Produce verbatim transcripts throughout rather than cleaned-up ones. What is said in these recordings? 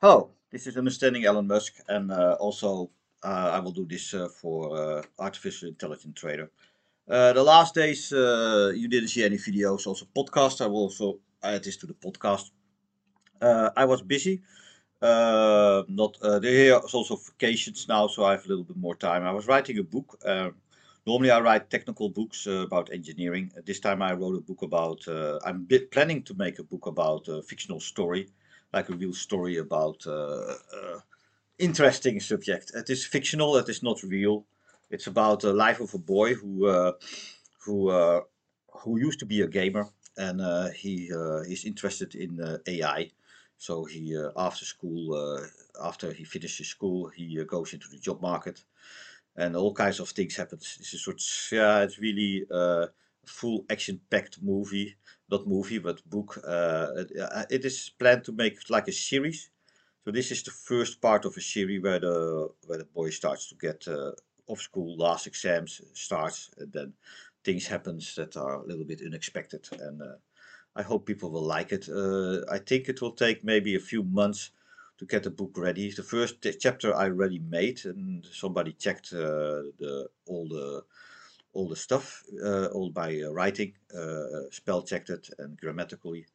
Hello, this is Understanding Elon Musk, and uh, also uh, I will do this uh, for uh, Artificial Intelligent Trader. Uh, the last days uh, you didn't see any videos, also podcasts. I will also add this to the podcast. Uh, I was busy. Uh, not uh, there are also vacations now, so I have a little bit more time. I was writing a book. Uh, Normally I write technical books uh, about engineering. Uh, this time I wrote a book about, uh, I'm planning to make a book about a fictional story, like a real story about uh, uh, interesting subject. It is fictional, it is not real. It's about the life of a boy who uh, who uh, who used to be a gamer, and uh, he uh, is interested in uh, A I. So he uh, after school, uh, after he finishes school, he uh, goes into the job market. And all kinds of things happen. It's a sort of, yeah, it's really a uh, full action-packed movie, not movie, but book. Uh, it, it is planned to make like a series. So this is the first part of a series where the where the boy starts to get uh, off school, last exams starts, and then things happen that are a little bit unexpected. And uh, I hope people will like it. Uh, I think it will take maybe a few months to get the book ready. The first chapter I already made, and somebody checked uh, the all the all the stuff, uh, all by uh, writing, uh, spell checked it, and grammatically.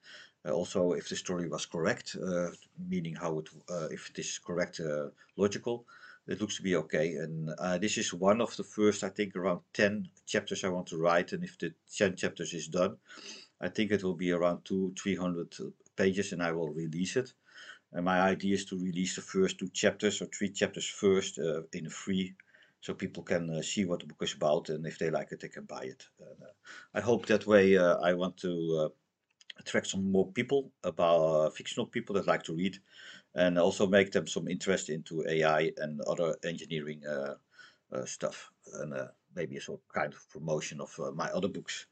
Uh, also, if the story was correct, uh, meaning how it, uh, if it is correct, uh, logical, it looks to be okay. And uh, this is one of the first, I think, around ten chapters I want to write. And if the ten chapters is done, I think it will be around two, three hundred pages, and I will release it. And my idea is to release the first two chapters or three chapters first uh, in a free, so people can uh, see what the book is about, and if they like it, they can buy it. And, uh, I hope that way uh, I want to uh, attract some more people, about uh, fictional people that like to read, and also make them some interest into A I and other engineering uh, uh, stuff, and uh, maybe a sort of kind of promotion of uh, my other books.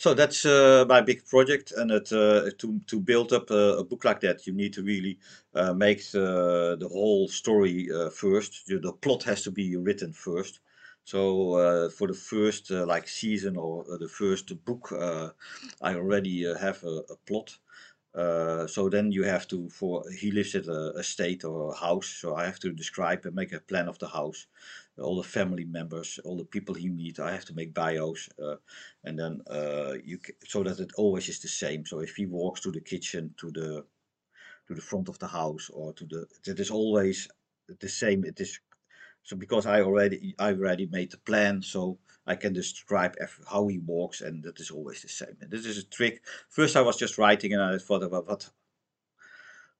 So that's uh, my big project, and it, uh, to, to build up a, a book like that, you need to really uh, make the, the whole story uh, first. The, the plot has to be written first. So uh, for the first uh, like season or uh, the first book, uh, I already uh, have a, a plot. Uh, so then you have to, for he lives at a estate or a house, so I have to describe and make a plan of the house. All the family members, all the people he meet, I have to make bios, uh, and then uh, you c so that it always is the same. So if he walks to the kitchen, to the to the front of the house, or to the, it is always the same. It is so because I already I already made the plan, so I can describe how he walks, and that is always the same. And this is a trick. First, I was just writing, and I thought about what.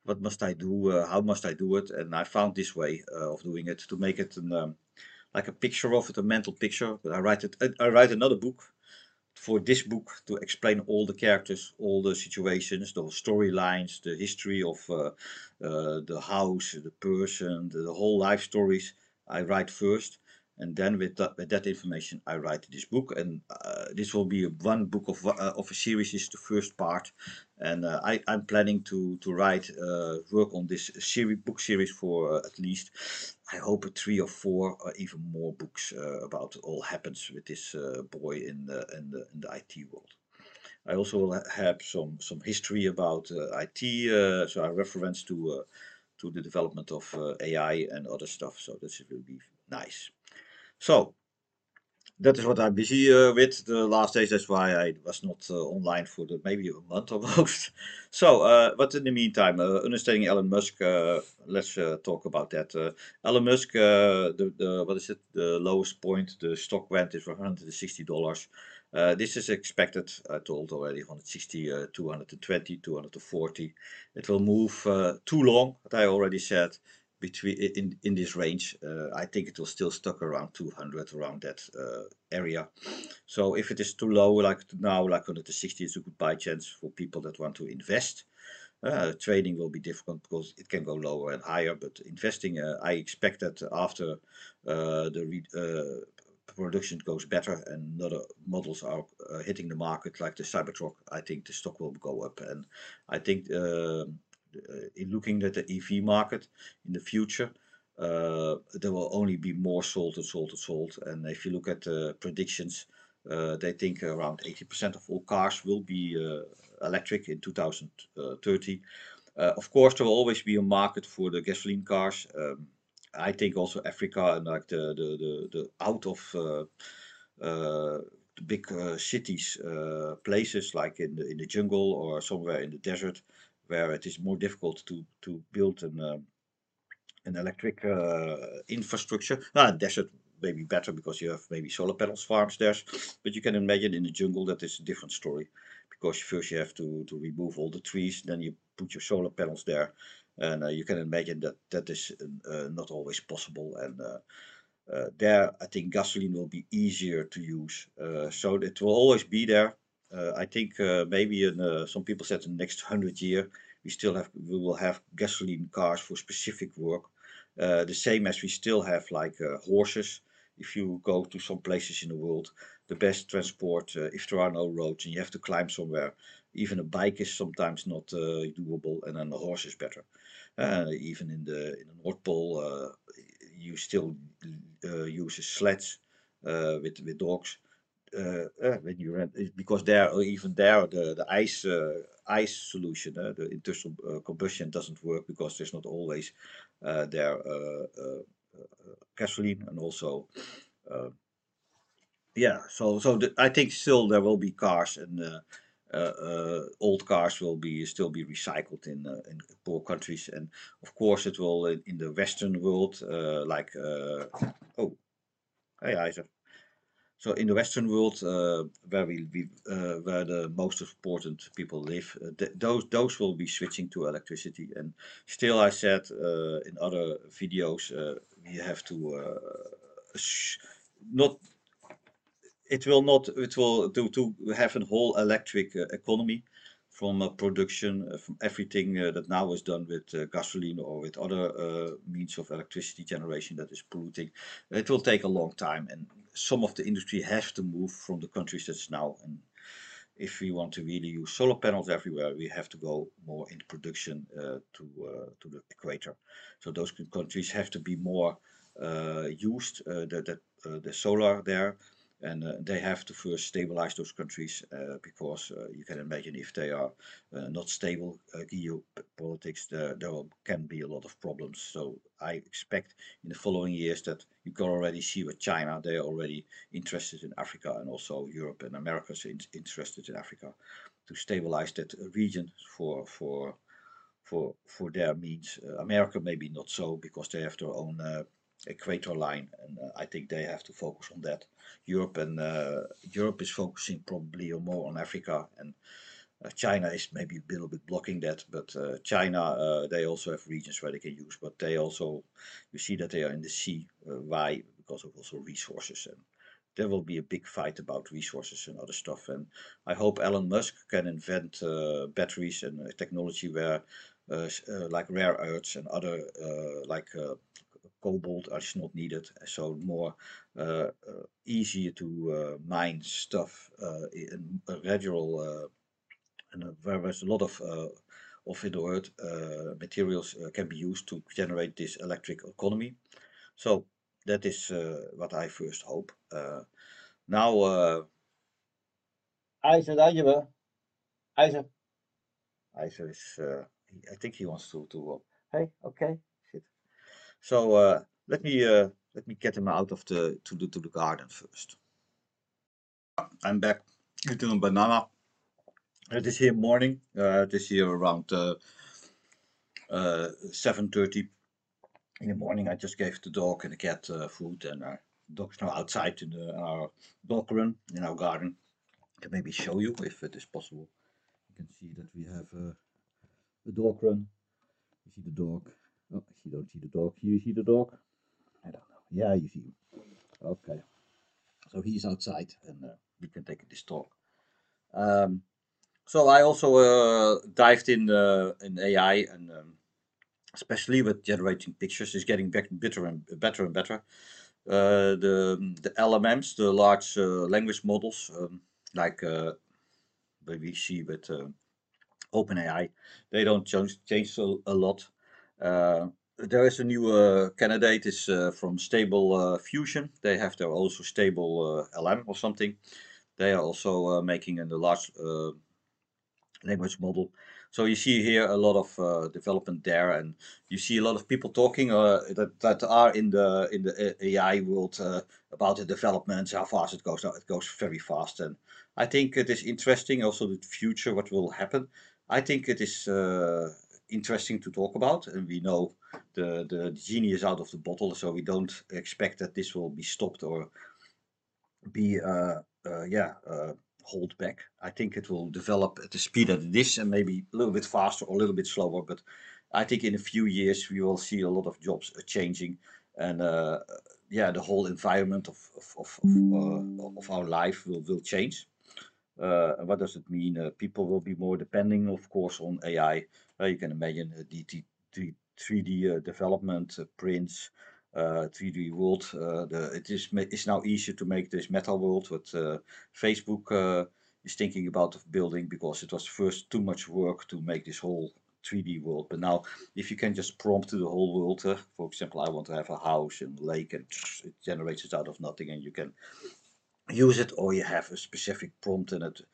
What must I do? Uh, how must I do it? And I found this way uh, of doing it to make it an, um, like a picture of it, a mental picture. But I write it. I write another book for this book to explain all the characters, all the situations, the storylines, the history of uh, uh, the house, the person, the, the whole life stories. I write first, and then with that, with that information, I write this book. And uh, this will be a, one book of uh, of a series. Is the first part. And uh, I, I'm planning to to write uh, work on this series, book series for uh, at least, I hope, uh, three or four or even more books uh, about all happens with this uh, boy in the, in the in the I T world. I also will have some some history about uh, I T, uh, so I reference to uh, to the development of uh, A I and other stuff. So this will be nice. So. That is what I'm busy uh, with the last days. That's why I was not uh, online for the, maybe a month almost. So, uh, but in the meantime, uh, understanding Elon Musk, uh, let's uh, talk about that. Uh, Elon Musk, uh, the, the, what is it, the lowest point the stock went is one hundred sixty dollars. Uh, this is expected, I told already, one hundred sixty, uh, two hundred twenty, two hundred forty. It will move uh, too long, but I already said. Between in in this range, uh, I think it will still stuck around two hundred, around that uh, area. So if it is too low, like now, like one hundred sixty, it's a good buy chance for people that want to invest. Uh, trading will be difficult because it can go lower and higher, but investing, uh, I expect that after uh, the re uh, production goes better and other models are uh, hitting the market, like the Cybertruck, I think the stock will go up, and I think. Uh, Uh, in looking at the E V market in the future, uh, there will only be more sold and sold and sold. And if you look at the uh, predictions, uh, they think around eighty percent of all cars will be uh, electric in two thousand thirty. Uh, of course, there will always be a market for the gasoline cars. Um, I think also Africa and like the the the, the out of uh, uh, the big uh, cities, uh, places like in the in the jungle or somewhere in the desert, where it is more difficult to to build an um, an electric uh, infrastructure. Ah, desert maybe better because you have maybe solar panels farms there, but you can imagine in the jungle that is a different story, because first you have to to remove all the trees, then you put your solar panels there, and uh, you can imagine that that is uh, not always possible. And uh, uh, there, I think gasoline will be easier to use, uh, so it will always be there. Uh, I think uh, maybe in uh, some people said in the next hundred year we still have we will have gasoline cars for specific work, uh, the same as we still have like uh, horses. If you go to some places in the world, the best transport, uh, if there are no roads and you have to climb somewhere, even a bike is sometimes not uh, doable, and then the horse is better. Uh, even in the, in the North Pole, uh, you still uh, use a sleds uh, with, with dogs. Uh, uh, when you rent, because there, or even there, the, the ice uh, ice solution, uh, the internal uh, combustion doesn't work, because there's not always uh, there uh, uh, uh, gasoline, and also uh, yeah. So so the, I think still there will be cars, and uh, uh, uh, old cars will be still be recycled in uh, in poor countries, and of course it will in, in the Western world, uh, like uh, oh hey Isaac. So in the Western world, uh, where we, we uh, where the most important people live, uh, th those those will be switching to electricity. And still, I said uh, in other videos, uh, we have to uh, not. It will not. It will do to have a whole electric uh, economy, from uh, production, uh, from everything uh, that now is done with uh, gasoline or with other uh, means of electricity generation that is polluting. It will take a long time, and some of the industry has to move from the countries that's now. And if we want to really use solar panels everywhere, we have to go more in production uh, to uh, to the equator. So those countries have to be more uh, used uh, the, the, uh, the solar there, and uh, they have to first stabilize those countries, uh, because uh, you can imagine if they are uh, not stable uh, geopolitics, there, there can be a lot of problems. So I expect in the following years that you can already see with China, they are already interested in Africa, and also Europe and America is in, interested in Africa, to stabilize that region for for for for their means. Uh, America maybe not so, because they have their own uh, equator line, and uh, I think they have to focus on that. Europe and uh, Europe is focusing probably more on Africa, and uh, China is maybe a little bit blocking that, but uh, China, uh, they also have regions where they can use, but they also, you see that they are in the sea. Uh, why? Because of also resources, and there will be a big fight about resources and other stuff. And I hope Elon Musk can invent uh, batteries and uh, technology where uh, uh, like rare earths and other uh, like uh, cobalt is not needed, so more uh, uh, easier to uh, mine stuff uh, in a gradual, uh, and where there's a lot of uh, of in the world, uh, materials uh, can be used to generate this electric economy. So that is uh, what I first hope. Uh, now, uh, Isaac, are you there? Isaac, Isaac is. Uh, I think he wants to to. Uh, hey, okay. So uh, let me uh, let me get him out of the to the to the garden first. I'm back eating a banana. It is here morning. Uh, it is here around uh, uh, seven thirty in the morning. I just gave the dog and the cat uh, food, and our dog's now outside in the, our dog run in our garden. I can maybe show you if it is possible. You can see that we have uh, a dog run. You see the dog. Oh, you don't see the dog. You see the dog? I don't know. Yeah, you see him. Okay. So he's outside, and uh, we can take this talk. Um, so I also uh, dived in uh, in A I, and um, especially with generating pictures, is getting back better and better and better. Uh, the the L M Ms, the large uh, language models, um, like uh, we see with uh, OpenAI, they don't change change a, a lot. Uh, there is a new uh, candidate is uh, from Stable uh, Fusion. They have their also Stable uh, L M or something. They are also uh, making a large uh, language model So you see here a lot of uh, development there, and you see a lot of people talking uh, that that are in the in the A I world uh, about the developments, how fast it goes. Now it goes very fast, and I think it is interesting. Also, the future, what will happen. I think it is uh, interesting to talk about, and we know the the genie is out of the bottle, so we don't expect that this will be stopped or be uh, uh, yeah. Uh, hold back. I think it will develop at the speed that it is, and maybe a little bit faster or a little bit slower, but I think in a few years we will see a lot of jobs changing, and uh, yeah, the whole environment of of, of, of, uh, of our life will, will change. Uh, and what does it mean? Uh, people will be more depending, of course, on A I. Uh, you can imagine uh, D T, three D uh, development, uh, prints, Uh, three D world. Uh, the, it is it's now easier to make this meta world what uh, Facebook uh, is thinking about building, because it was first too much work to make this whole three D world. But now, if you can just prompt the whole world, uh, for example, I want to have a house and lake, and it generates it out of nothing, and you can use it, or you have a specific prompt, and it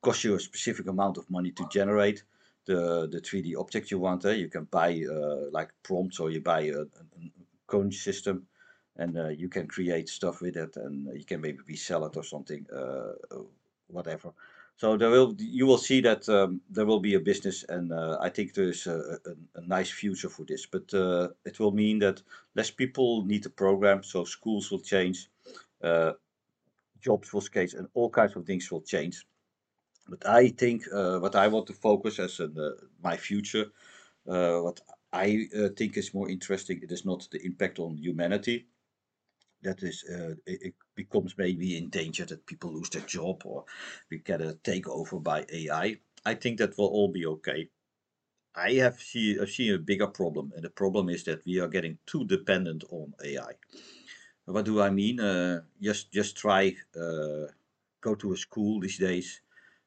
costs you a specific amount of money to generate the the three D object you want. Uh, you can buy uh, like prompts, or you buy a, a cone system, and uh, you can create stuff with it, and you can maybe resell it or something, uh, whatever. So there will you will see that um, there will be a business, and uh, I think there is a, a, a nice future for this. But uh, it will mean that less people need to program, so schools will change, uh, jobs will change, and all kinds of things will change. But I think uh, what I want to focus as in uh, my future, uh, what I uh, think is more interesting. It is not the impact on humanity. That is, uh, it, it becomes maybe in danger that people lose their job, or we get a takeover by A I. I think that will all be okay. I have see, I've seen a bigger problem, and the problem is that we are getting too dependent on A I. What do I mean? Uh, just, just try, uh, go to a school these days.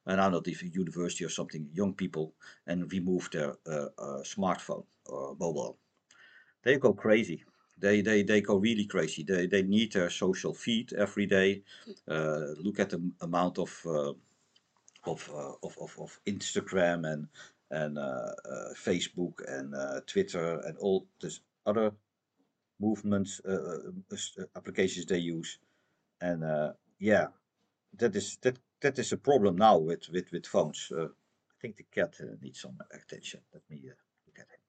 And now not even university or something, young people, and remove their uh, uh, smartphone or mobile. They go crazy. They they they go really crazy. They they need their social feed every day. Uh, look at the amount of uh, of, uh, of of of Instagram and and uh, uh, Facebook and uh, Twitter and all these other movements uh, uh, applications they use. And uh, yeah, that is that. That is a problem now with with with phones. Uh, I think the cat uh, needs some attention. Let me uh, look at him.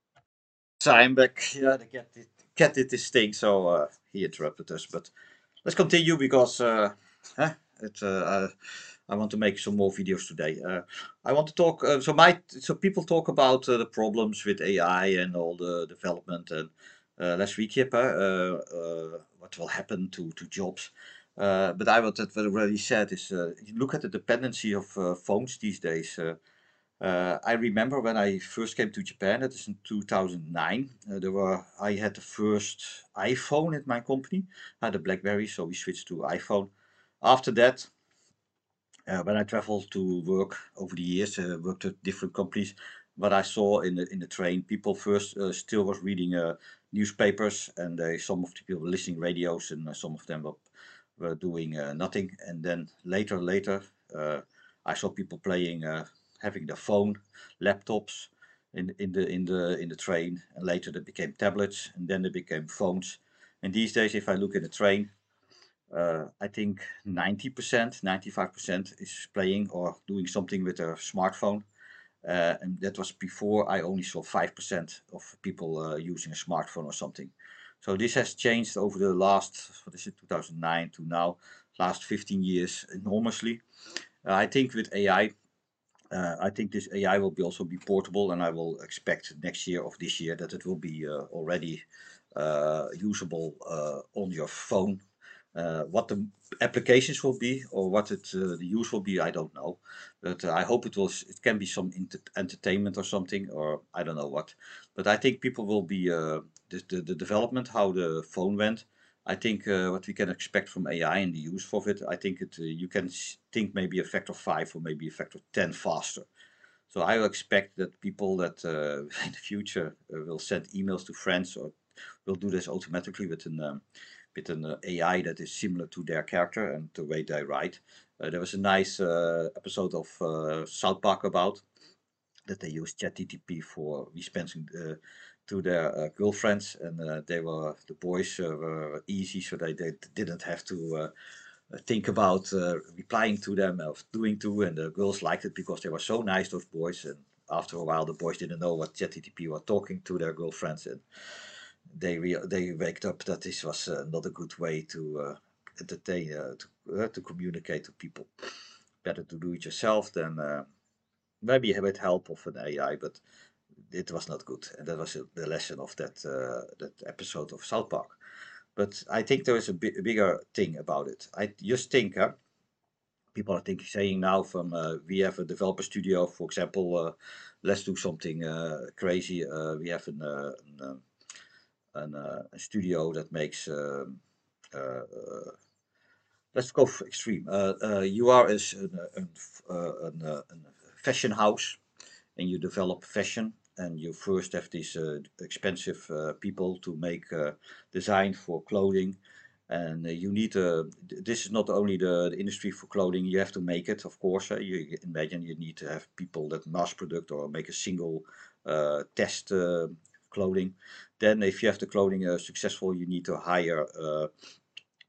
So I'm back. Yeah, the cat did, the cat did this thing, so uh, he interrupted us. But let's continue, because uh, huh, it, uh, I, I want to make some more videos today. Uh, I want to talk. Uh, so my so people talk about uh, the problems with A I and all the development, and uh, let's recap uh, uh, what will happen to to jobs. Uh, but I what I already said is, uh, you look at the dependency of uh, phones these days. Uh, uh, I remember when I first came to Japan, that is in two thousand nine, uh, there were, I had the first iPhone at my company. I had a BlackBerry, so we switched to iPhone. After that, uh, when I traveled to work over the years, uh, worked at different companies, what I saw in the, in the train, people first uh, still was reading uh, newspapers, and uh, some of the people were listening radios, and uh, some of them were were doing uh, nothing. And then later later uh, I saw people playing uh, having their phone, laptops in in the in the in the train, and later they became tablets, and then they became phones. And these days, if I look in the train, uh, I think ninety percent ninety-five percent is playing or doing something with their smartphone, uh, and that was before. I only saw five percent of people uh, using a smartphone or something. So this has changed over the last, what is it, two thousand nine to now, last fifteen years enormously. Uh, I think with A I, uh, I think this A I will be also be portable, and I will expect next year or this year that it will be uh, already uh, usable uh, on your phone. Uh, what the applications will be, or what it, uh, the use will be, I don't know. But uh, I hope it will. It can be some entertainment or something, or I don't know what. But I think people will be. Uh, The, the, the development, how the phone went, I think uh, what we can expect from A I and the use of it, I think it, uh, you can think maybe a factor five or maybe a factor ten faster. So I will expect that people that uh, in the future uh, will send emails to friends, or will do this automatically with an um, with an uh, A I that is similar to their character and the way they write. Uh, there was a nice uh, episode of uh, South Park about that they used ChatGPT for dispensing uh, to their uh, girlfriends, and uh, they were the boys uh, were easy, so they, they didn't have to uh, think about uh, replying to them of doing to, and the girls liked it because they were so nice, those boys. And after a while, the boys didn't know what ChatGPT were talking to their girlfriends, and they re they waked up that this was uh, not a good way to uh, entertain, uh, to uh, to communicate to people. Better to do it yourself than uh, maybe with help of an A I, but it was not good, and that was the lesson of that uh, that episode of South Park. But I think there is a, a bigger thing about it. I just think huh, people are thinking, saying now from uh, we have a developer studio, for example, uh, let's do something uh, crazy. Uh, we have an, uh, an, uh, an uh, a studio that makes. Um, uh, uh, let's go for extreme. Uh, uh, you are as an, an, an, an, an fashion house, and you develop fashion. And you first have these uh, expensive uh, people to make uh, design for clothing, and uh, you need a. This is not only the, the industry for clothing. You have to make it, of course. Uh, you imagine you need to have people that mass product or make a single uh, test uh, clothing. Then, if you have the clothing uh, successful, you need to hire uh,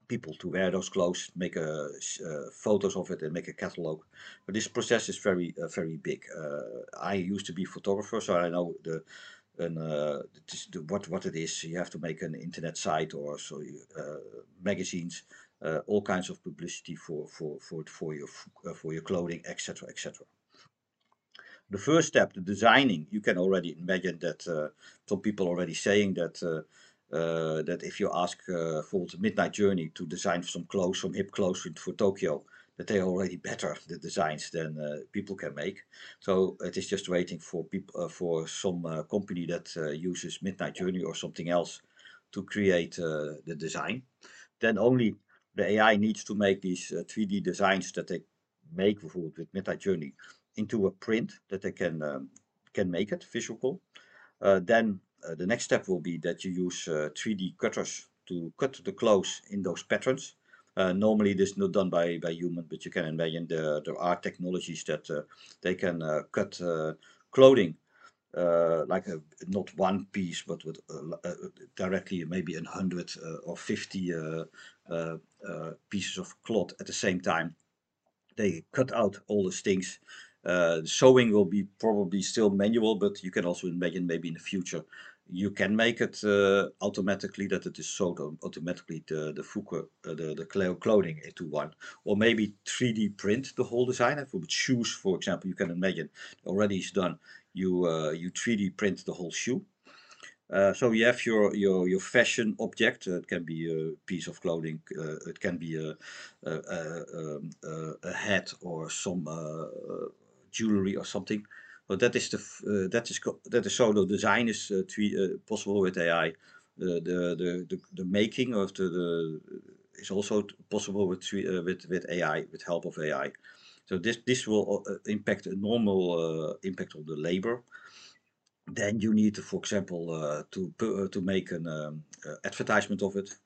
people to wear those clothes, make a, uh, photos of it, and make a catalog. But this process is very, uh, very big. Uh, I used to be a photographer, so I know the, an, uh, the what what it is. You have to make an internet site or so you, uh, magazines, uh, all kinds of publicity for for for for your uh, for your clothing, et cetera, et cetera. The first step, the designing. You can already imagine that uh, some people already saying that. Uh, Uh, that if you ask uh, for the Midjourney to design some clothes, some hip clothes for Tokyo, that they are already better the designs than uh, people can make. So it is just waiting for people uh, for some uh, company that uh, uses Midjourney or something else to create uh, the design. Then only the A I needs to make these uh, three D designs that they make with Midjourney into a print that they can um, can make it visual. Uh, then. Uh, the next step will be that you use uh, three D cutters to cut the clothes in those patterns. Uh, normally this is not done by, by human, but you can imagine there, there are technologies that uh, they can uh, cut uh, clothing, uh, like a, not one piece, but with, uh, uh, directly maybe a hundred uh, or fifty uh, uh, uh, pieces of cloth at the same time. They cut out all those things. Uh, sewing will be probably still manual, but you can also imagine maybe in the future you can make it uh, automatically, that it is sewed automatically the the fuku, uh, the the clothing into one, or maybe three D print the whole design. For shoes, for example, you can imagine already is done. You uh, you three D print the whole shoe. Uh, so you have your your your fashion object. Uh, it can be a piece of clothing. Uh, it can be a a, a, a, a hat or some. Uh, jewelry or something. But that is the uh, that is that is so the design is uh, three, uh, possible with A I. Uh, the, the the the making of the, the is also possible with three, uh, with with A I, with help of A I. So this this will uh, impact a normal uh, impact on the labor. Then you need, to, for example, uh, to uh, to make an um, uh, advertisement of it.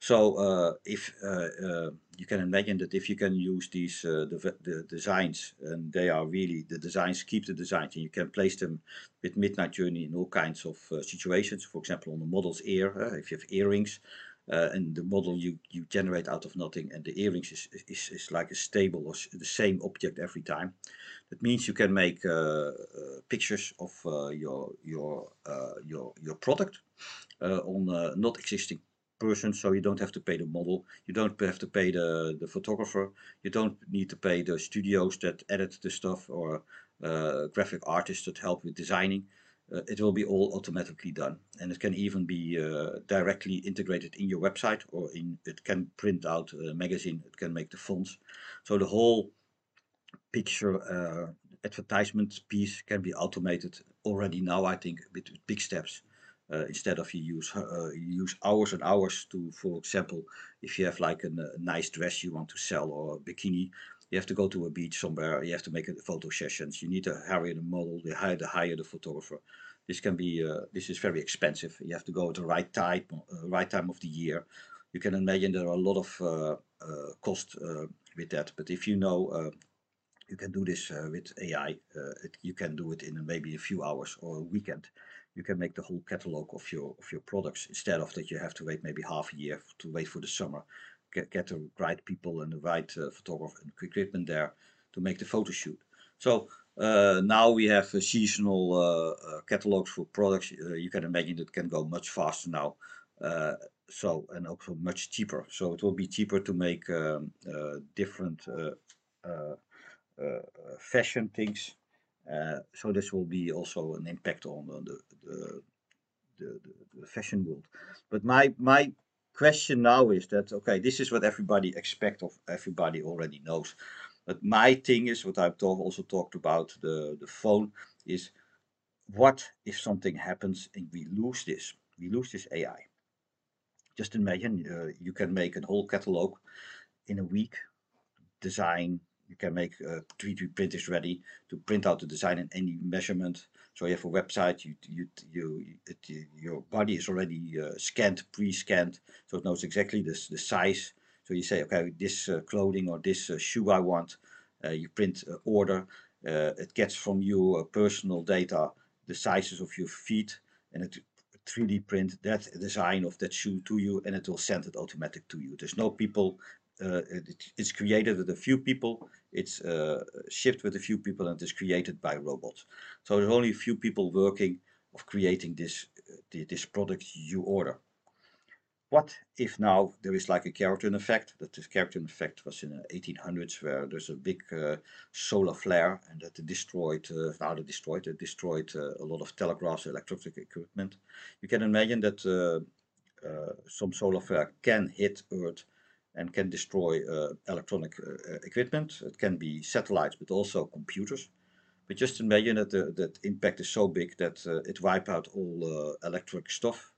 So uh, if uh, uh, you can imagine that if you can use these uh, the, the designs, and they are really the designs, keep the designs, and you can place them with Midjourney in all kinds of uh, situations. For example, on the model's ear, uh, if you have earrings, uh, and the model you you generate out of nothing, and the earrings is is, is like a stable or the same object every time. That means you can make uh, uh, pictures of uh, your your uh, your your product uh, on uh, not existing. Person, so you don't have to pay the model, you don't have to pay the, the photographer, you don't need to pay the studios that edit the stuff or uh, graphic artists that help with designing. Uh, it will be all automatically done, and it can even be uh, directly integrated in your website, or in it can print out a magazine, it can make the fonts. So the whole picture uh, advertisement piece can be automated already now, I think, with big steps. Uh, instead of you use uh, you use hours and hours to, for example, if you have like a, a nice dress you want to sell, or a bikini, you have to go to a beach somewhere, you have to make a photo sessions, you need to hire the model, you hire the hire the photographer. This can be uh, this is very expensive. You have to go at the right time, uh, right time of the year. You can imagine there are a lot of uh, uh, cost uh, with that. But if you know uh, You can do this uh, with A I. Uh, it, you can do it in maybe a few hours or a weekend. You can make the whole catalog of your of your products instead of that you have to wait maybe half a year to wait for the summer. Get, get the right people and the right uh, photographer and equipment there to make the photo shoot. So uh, now we have uh, seasonal uh, uh, catalogs for products. Uh, you can imagine that can go much faster now. Uh, so and also much cheaper. So it will be cheaper to make um, uh, different uh, uh, uh, fashion things. Uh, so this will be also an impact on the the, the, the, the fashion world. But my my question now is that, okay, this is what everybody expects of everybody already knows. But my thing is what I've talk, also talked about the, the phone is, what if something happens and we lose this? We lose this A I. Just imagine uh, you can make a whole catalog in a week, design. You can make uh, three D printers ready to print out the design and any measurement. So you have a website. You you you it, your body is already uh, scanned, pre-scanned, so it knows exactly this the size. So you say, okay, this uh, clothing or this uh, shoe I want. Uh, you print uh, order. Uh, it gets from you uh, personal data, the sizes of your feet, and it three D print that design of that shoe to you, and it will send it automatic to you. There's no people. Uh, it, it's created with a few people, it's uh, shipped with a few people, and it's created by robots. So there's only a few people working of creating this uh, this product you order. What if now there is like a Carrington effect? That this Carrington effect was in the eighteen hundreds, where there's a big uh, solar flare, and that destroyed uh, now they destroyed it destroyed uh, a lot of telegraphs, electric equipment. You can imagine that uh, uh, some solar flare can hit Earth and can destroy uh, electronic uh, equipment. It can be satellites, but also computers. But just imagine that the, that impact is so big that uh, it wipes out all uh, electric stuff.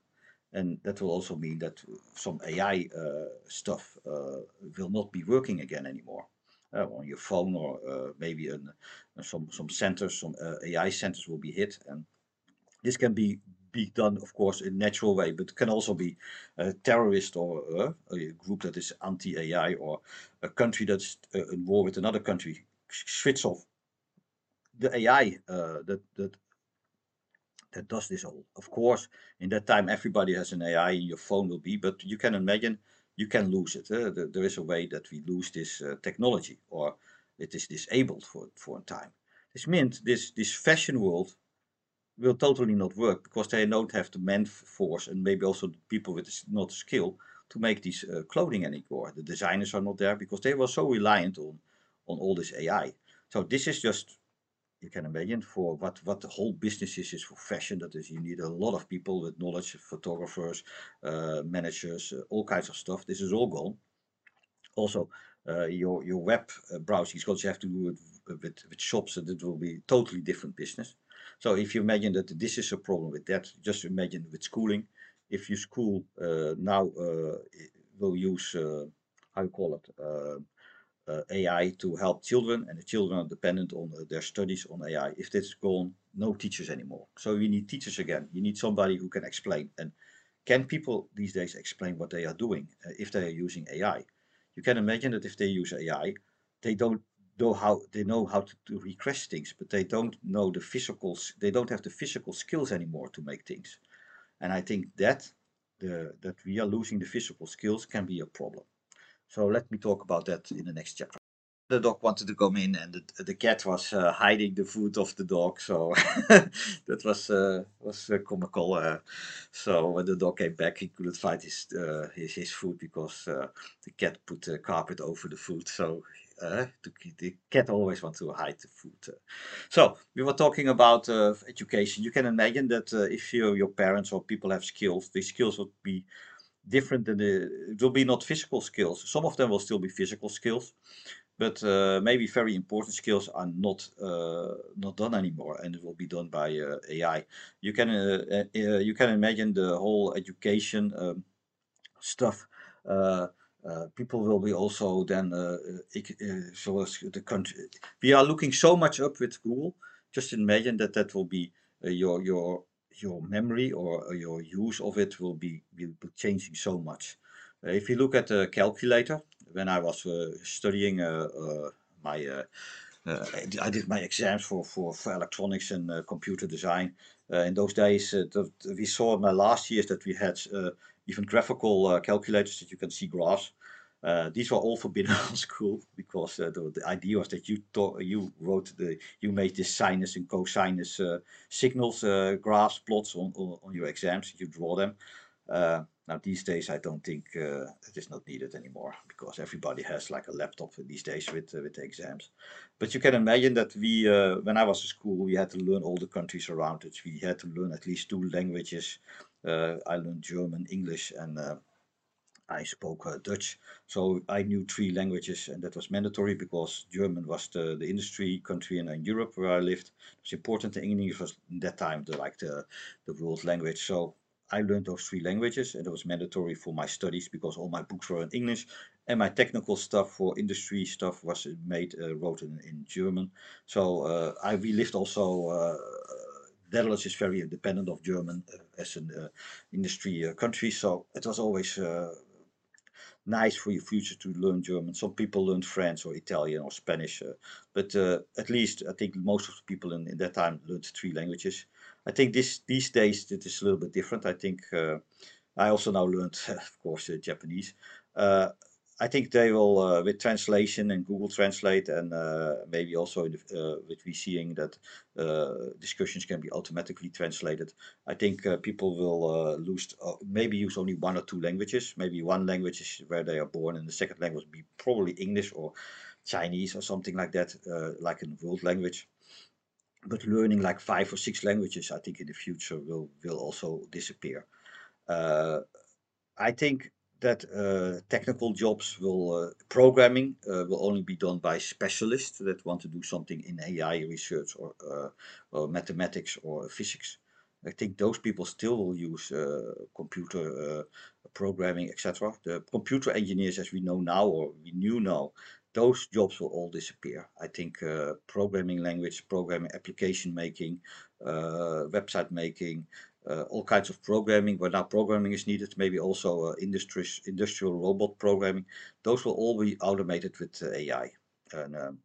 And that will also mean that some A I uh, stuff uh, will not be working again anymore. Uh, on your phone, or uh, maybe an, some, some centers, some uh, A I centers will be hit. And this can be be done, of course, in a natural way, but can also be a terrorist or uh, a group that is anti-A I, or a country that's uh, in war with another country, switch off the A I uh, that, that that does this all. Of course, in that time, everybody has an A I in your phone will be, but you can imagine you can lose it. Uh, there is a way that we lose this uh, technology, or it is disabled for, for a time. This meant this, this fashion world will totally not work, because they don't have the man force, and maybe also people with not skill to make these uh, clothing anymore. The designers are not there because they were so reliant on on all this A I. So this is just, you can imagine, for what what the whole business is is for fashion. That is, you need a lot of people with knowledge, photographers, uh, managers, uh, all kinds of stuff. This is all gone. Also, uh, your your web browsing is going to have to do with, with with shops, and it will be totally different business. So if you imagine that this is a problem with that, just imagine with schooling. If your school uh, now uh, will use, uh, how you call it, uh, uh, A I to help children, and the children are dependent on their studies on A I. If that's gone, no teachers anymore. So you need teachers again. You need somebody who can explain. And can people these days explain what they are doing uh, if they are using A I? You can imagine that if they use A I, they don't know how they know how to, to request things, but they don't know the physical they don't have the physical skills anymore to make things. And I think that the that we are losing the physical skills can be a problem. So let me talk about that in the next chapter. The dog wanted to come in, and the, the cat was uh, hiding the food of the dog, so that was uh, was uh, comical. Uh, so when the dog came back, he couldn't find his uh, his, his food, because uh, the cat put the carpet over the food. So Uh, to, the cat always wants to hide the food. Uh, so we were talking about uh, education. You can imagine that uh, if you, your parents or people have skills, these skills would be different than the. It will be not physical skills. Some of them will still be physical skills, but uh, maybe very important skills are not uh, not done anymore, and it will be done by uh, A I. You can uh, uh, you can imagine the whole education um, stuff. Uh, Uh, people will be also then uh, uh, so as the country. We are looking so much up with Google. Just imagine that that will be uh, your your your memory or uh, your use of it will be will be changing so much. Uh, if you look at the calculator, when I was uh, studying uh, uh, my uh, Uh, I did my exams for, for, for electronics and uh, computer design. Uh, in those days, uh, the, we saw in my last years that we had uh, even graphical uh, calculators that you can see graphs. Uh, these were all forbidden on school because uh, the, the idea was that you taught, you wrote the you made this sinus and cosinus uh, signals uh, graphs plots on, on on your exams. You draw them. Uh, now these days I don't think uh, it is not needed anymore because everybody has like a laptop these days with uh, with the exams. But you can imagine that we uh, when I was at school we had to learn all the countries around it. We had to learn at least two languages. Uh, I learned German, English, and uh, I spoke uh, Dutch, so I knew three languages, and that was mandatory because German was the, the industry country in, in Europe where I lived. It was important, and English was in that time the, like the, the world language. So I learned those three languages, and it was mandatory for my studies because all my books were in English, and my technical stuff for industry stuff was made uh, wrote in, in German. So uh, I we lived also. Uh, Netherlands is very dependent of German uh, as an uh, industry uh, country, so it was always. Uh, Nice for your future to learn German. Some people learned French or Italian or Spanish, uh, but uh, at least I think most of the people in, in that time learned three languages. I think this these days it is a little bit different. I think uh, I also now learned, of course, uh, Japanese. Uh, I think they will uh, with translation and Google Translate and uh, maybe also in the, uh, with we seeing that uh, discussions can be automatically translated. I think uh, people will uh, lose uh, maybe use only one or two languages. Maybe one language is where they are born, and the second language would be probably English or Chinese or something like that, uh, like in world language. But learning like five or six languages, I think in the future will will also disappear. Uh, I think. That uh, technical jobs will, uh, programming uh, will only be done by specialists that want to do something in A I research or, uh, or mathematics or physics. I think those people still will use uh, computer uh, programming, et cetera. The computer engineers as we know now or we knew now, those jobs will all disappear. I think uh, programming language, programming application making, uh, website making, Uh, all kinds of programming, where now programming is needed, maybe also uh, industries, industrial robot programming, those will all be automated with uh, A I. And um,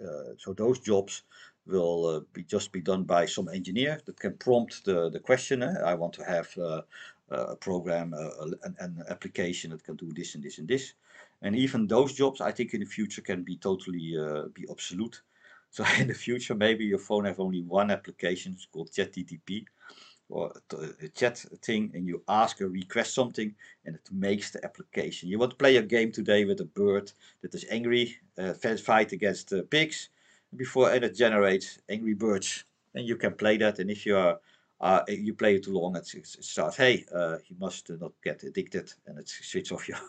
uh, so those jobs will uh, be just be done by some engineer that can prompt the, the question. Eh? I want to have uh, a program, uh, an, an application that can do this and this and this. And even those jobs, I think in the future can be totally uh, be obsolete. So in the future, maybe your phone have only one application, it's called ChatGPT. Or a chat thing, and you ask or request something, and it makes the application. You want to play a game today with a bird that is angry, uh, fight against uh, pigs, before and it generates Angry Birds, and you can play that. And if you are, uh, you play it too long, it, it starts. Hey, uh, you must not get addicted, and it switches off your.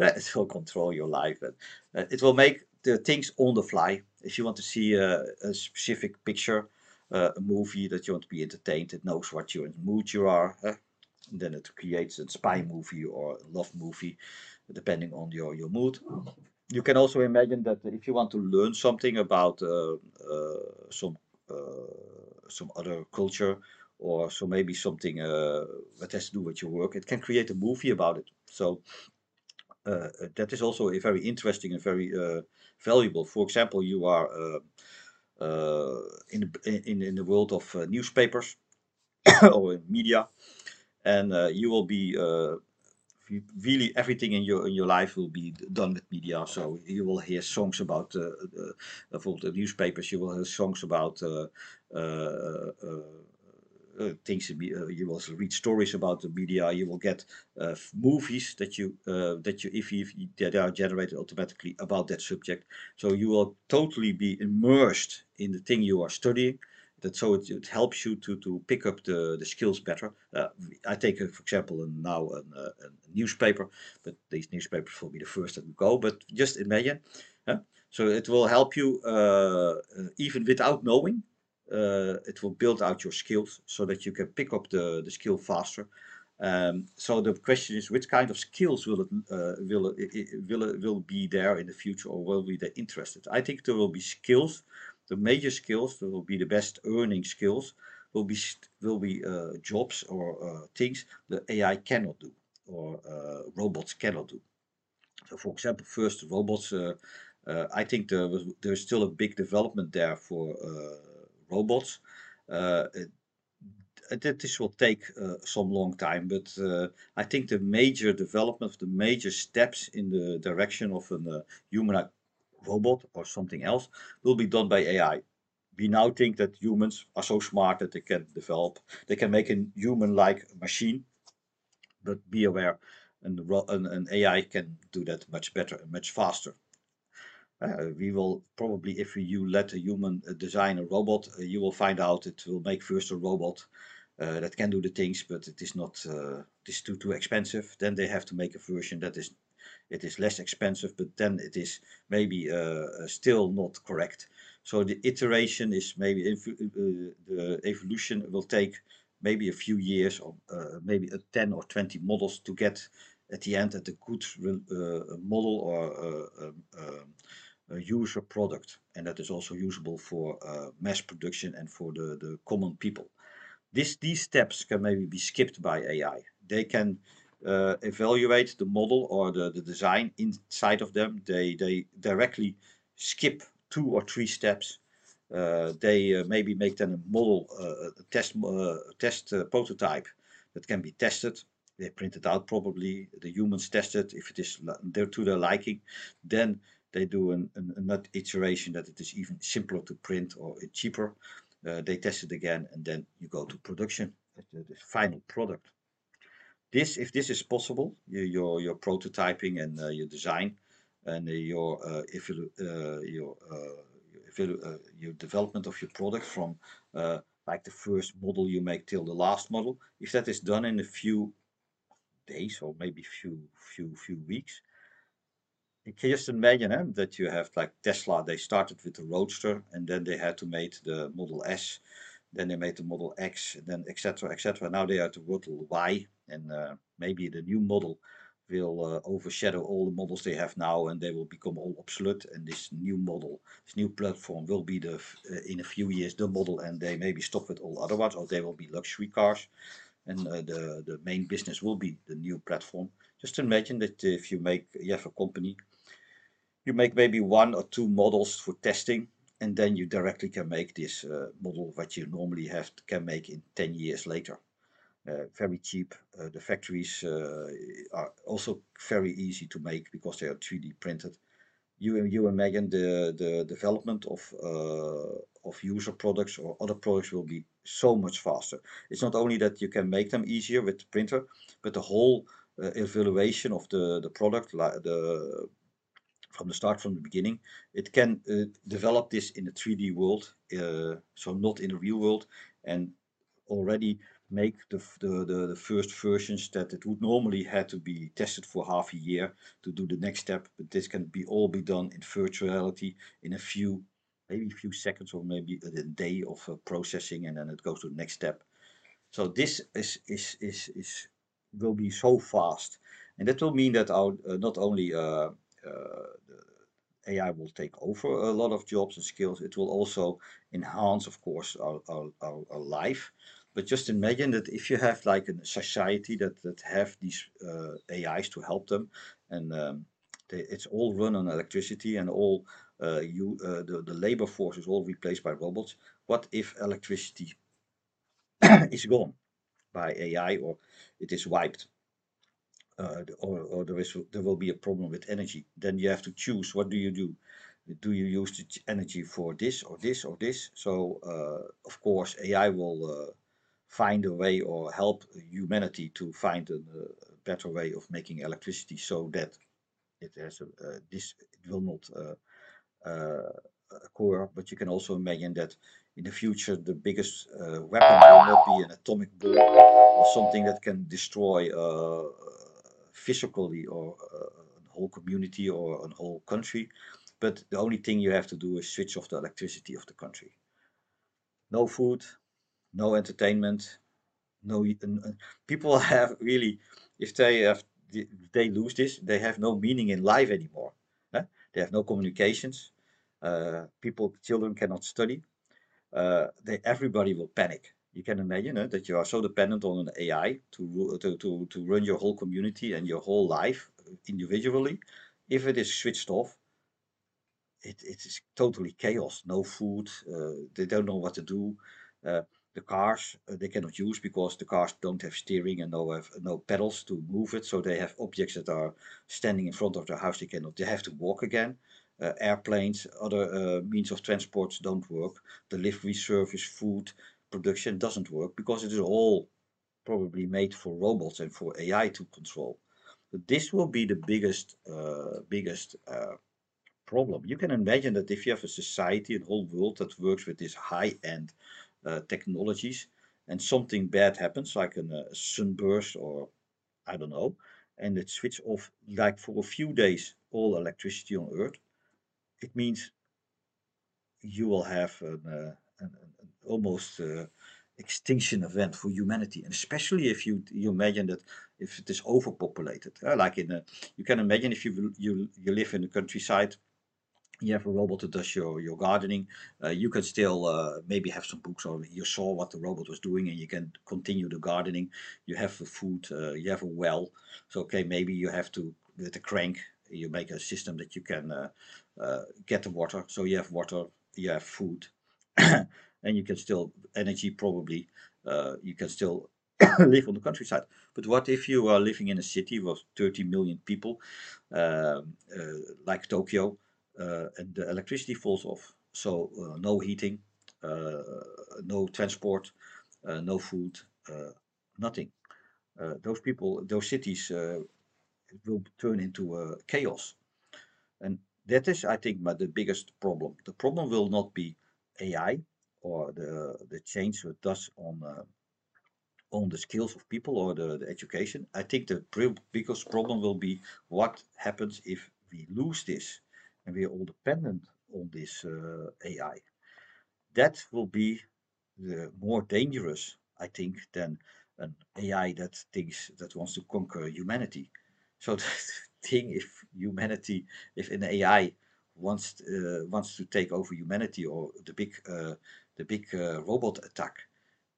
It will control your life, and uh, it will make the things on the fly. If you want to see uh, a specific picture. Uh, a movie that you want to be entertained, it knows what you're in the mood you are, eh? And then it creates a spy movie or a love movie depending on your, your mood. You can also imagine that if you want to learn something about uh, uh, some uh, some other culture or so maybe something uh, that has to do with your work, it can create a movie about it. So uh, that is also a very interesting and very uh, valuable. For example, you are uh, Uh, in, in, in the world of uh, newspapers or in media, and uh, you will be uh, really everything in your in your life will be done with media. So you will hear songs about uh, uh, for the newspapers. You will hear songs about uh, uh, uh, Uh, things uh, you will read stories about the media. You will get uh, movies that you uh, that you if, if that are generated automatically about that subject. So you will totally be immersed in the thing you are studying. That so it, it helps you to to pick up the the skills better. Uh, I take uh, for example uh, now a uh, uh, newspaper, but these newspapers will be the first that will go. But just imagine, huh? So it will help you uh, even without knowing. Uh, it will build out your skills so that you can pick up the, the skill faster. Um, so the question is, which kind of skills will it, uh, will it, it, will it, will be there in the future, or will be they interested? I think there will be skills, the major skills, there will be the best earning skills, will be will be uh, jobs or uh, things that A I cannot do or uh, robots cannot do. So for example, first robots. Uh, Uh, I think there was, there's still a big development there for uh, robots. Uh, it, it, this will take uh, some long time, but uh, I think the major development, the major steps in the direction of a uh, humanoid robot or something else will be done by A I. We now think that humans are so smart that they can develop, they can make a human-like machine, but be aware, and an A I can do that much better and much faster. Uh, we will probably, if you let a human design a robot, uh, you will find out it will make first a robot uh, that can do the things, but it is not, uh, it is too, too expensive. Then they have to make a version that is, it is less expensive, but then it is maybe uh, still not correct. So the iteration is maybe, if, uh, the evolution will take maybe a few years, or uh, maybe a ten or twenty models to get at the end at a good uh, model or uh, um, a user product, and that is also usable for uh, mass production and for the, the common people. This, these steps can maybe be skipped by A I. They can uh, evaluate the model or the, the design inside of them. They, they directly skip two or three steps. Uh, they uh, maybe make then a model, uh, a test, uh, test uh, prototype that can be tested. They print it out probably, the humans test it, if it is to their liking. Then they do an, an, another iteration that it is even simpler to print or cheaper. Uh, they test it again, and then you go to production, the, the final product. This, if this is possible, you, your, your prototyping and uh, your design and your, uh, if you, uh, your, uh, if you, uh, your development of your product from uh, like the first model you make till the last model, if that is done in a few days or maybe few few few weeks. You can just imagine eh, that you have like Tesla. They started with the Roadster, and then they had to make the Model S, then they made the Model X, and then et cetera et cetera. Now they are the Model Y, and uh, maybe the new model will uh, overshadow all the models they have now, and they will become all obsolete. And this new model, this new platform, will be the uh, in a few years the model, and they maybe stop with all other ones, or they will be luxury cars. And uh, the, the main business will be the new platform. Just imagine that if you make, you have a company, you make maybe one or two models for testing, and then you directly can make this uh, model what you normally have to, can make in ten years later. Uh, very cheap. Uh, the factories uh, are also very easy to make because they are three D printed. You, you imagine the, the development of uh, of user products or other products will be so much faster. It's not only that you can make them easier with the printer, but the whole uh, evaluation of the, the product, like the, from the start, from the beginning, it can uh, develop this in the three D world, uh, so not in the real world, and already make the, the, the, the first versions that it would normally had to be tested for half a year to do the next step, but this can be all be done in virtual reality in a few maybe a few seconds or maybe a day of uh, processing, and then it goes to the next step. So this is is is is will be so fast, and that will mean that our uh, not only uh, uh, A I will take over a lot of jobs and skills, it will also enhance, of course, our our, our, our life. But just imagine that if you have like a society that that have these uh, A Is to help them, and um, they, it's all run on electricity, and all. Uh, you, uh, the, the labor force is all replaced by robots. What if electricity is gone by A I, or it is wiped, uh, or, or there is there will be a problem with energy? Then you have to choose, what do you do? Do you use the energy for this or this or this? So uh, of course A I will uh, find a way, or help humanity to find a, a better way of making electricity, so that it has a, uh, this it will not uh, Uh, core, but you can also imagine that in the future the biggest uh, weapon will not be an atomic bomb or something that can destroy uh, physically or uh, a whole community or a whole country, but the only thing you have to do is switch off the electricity of the country. No food, no entertainment, no uh, people have really, if they have if they lose this, they have no meaning in life anymore, huh? They have no communications. Uh, people, children cannot study. Uh, they, everybody will panic. You can imagine eh, that you are so dependent on an A I to, to, to, to run your whole community and your whole life individually. If it is switched off, it, it is totally chaos. No food. Uh, they don't know what to do. Uh, the cars uh, they cannot use because the cars don't have steering and no have no pedals to move it. So they have objects that are standing in front of their house. They cannot. They have to walk again. Uh, airplanes, other uh, means of transport don't work. Delivery service, food production doesn't work because it is all probably made for robots and for A I to control. But this will be the biggest, uh, biggest uh, problem. You can imagine that if you have a society, a whole world that works with this high-end uh, technologies, and something bad happens, like a uh, sunburst or I don't know, and it switches off, like for a few days, all electricity on Earth. It means you will have an, uh, an, an almost uh, extinction event for humanity, and especially if you you imagine that if it is overpopulated, uh, like in a, you can imagine if you you you live in the countryside, you have a robot that does your your gardening. Uh, you can still uh, maybe have some books, or you saw what the robot was doing, and you can continue the gardening. You have the food, uh, you have a well. So okay, maybe you have to with the crank. You make a system that you can uh, uh, get the water, so you have water, you have food, and you can still energy probably. Uh, you can still live on the countryside. But what if you are living in a city with thirty million people, uh, uh, like Tokyo, uh, and the electricity falls off? So uh, no heating, uh, no transport, uh, no food, uh, nothing. Uh, those people, those cities. Uh, It will turn into uh, chaos, and that is, I think, the biggest problem. The problem will not be A I or the the change it does on uh, on the skills of people or the, the education. I think the biggest problem will be what happens if we lose this and we are all dependent on this uh, A I. That will be the more dangerous, I think, than an A I that thinks that wants to conquer humanity. So the thing, if humanity, if an A I wants uh, wants to take over humanity, or the big uh, the big uh, robot attack,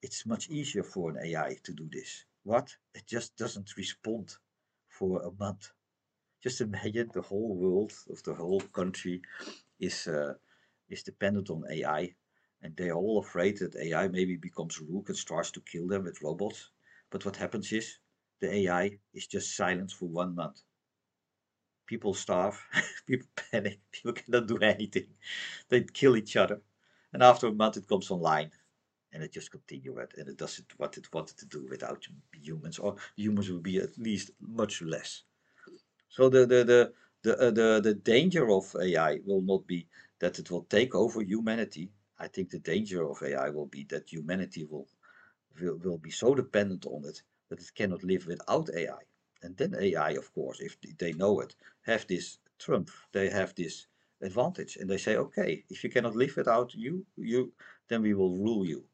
it's much easier for an A I to do this. What? It just doesn't respond for a month. Just imagine the whole world of the whole country is uh, is dependent on A I, and they are all afraid that A I maybe becomes rogue and starts to kill them with robots. But what happens is, the A I is just silent for one month. People starve, people panic, people cannot do anything. They kill each other. And after a month it comes online. And it just continues it. And it does it what it wanted to do without humans. Or humans will be at least much less. So the, the, the, the, uh, the, the danger of A I will not be that it will take over humanity. I think the danger of A I will be that humanity will, will, will be so dependent on it that it cannot live without A I. And then A I, of course, if they know it, have this trump, they have this advantage. And they say, okay, if you cannot live without you, you, then we will rule you.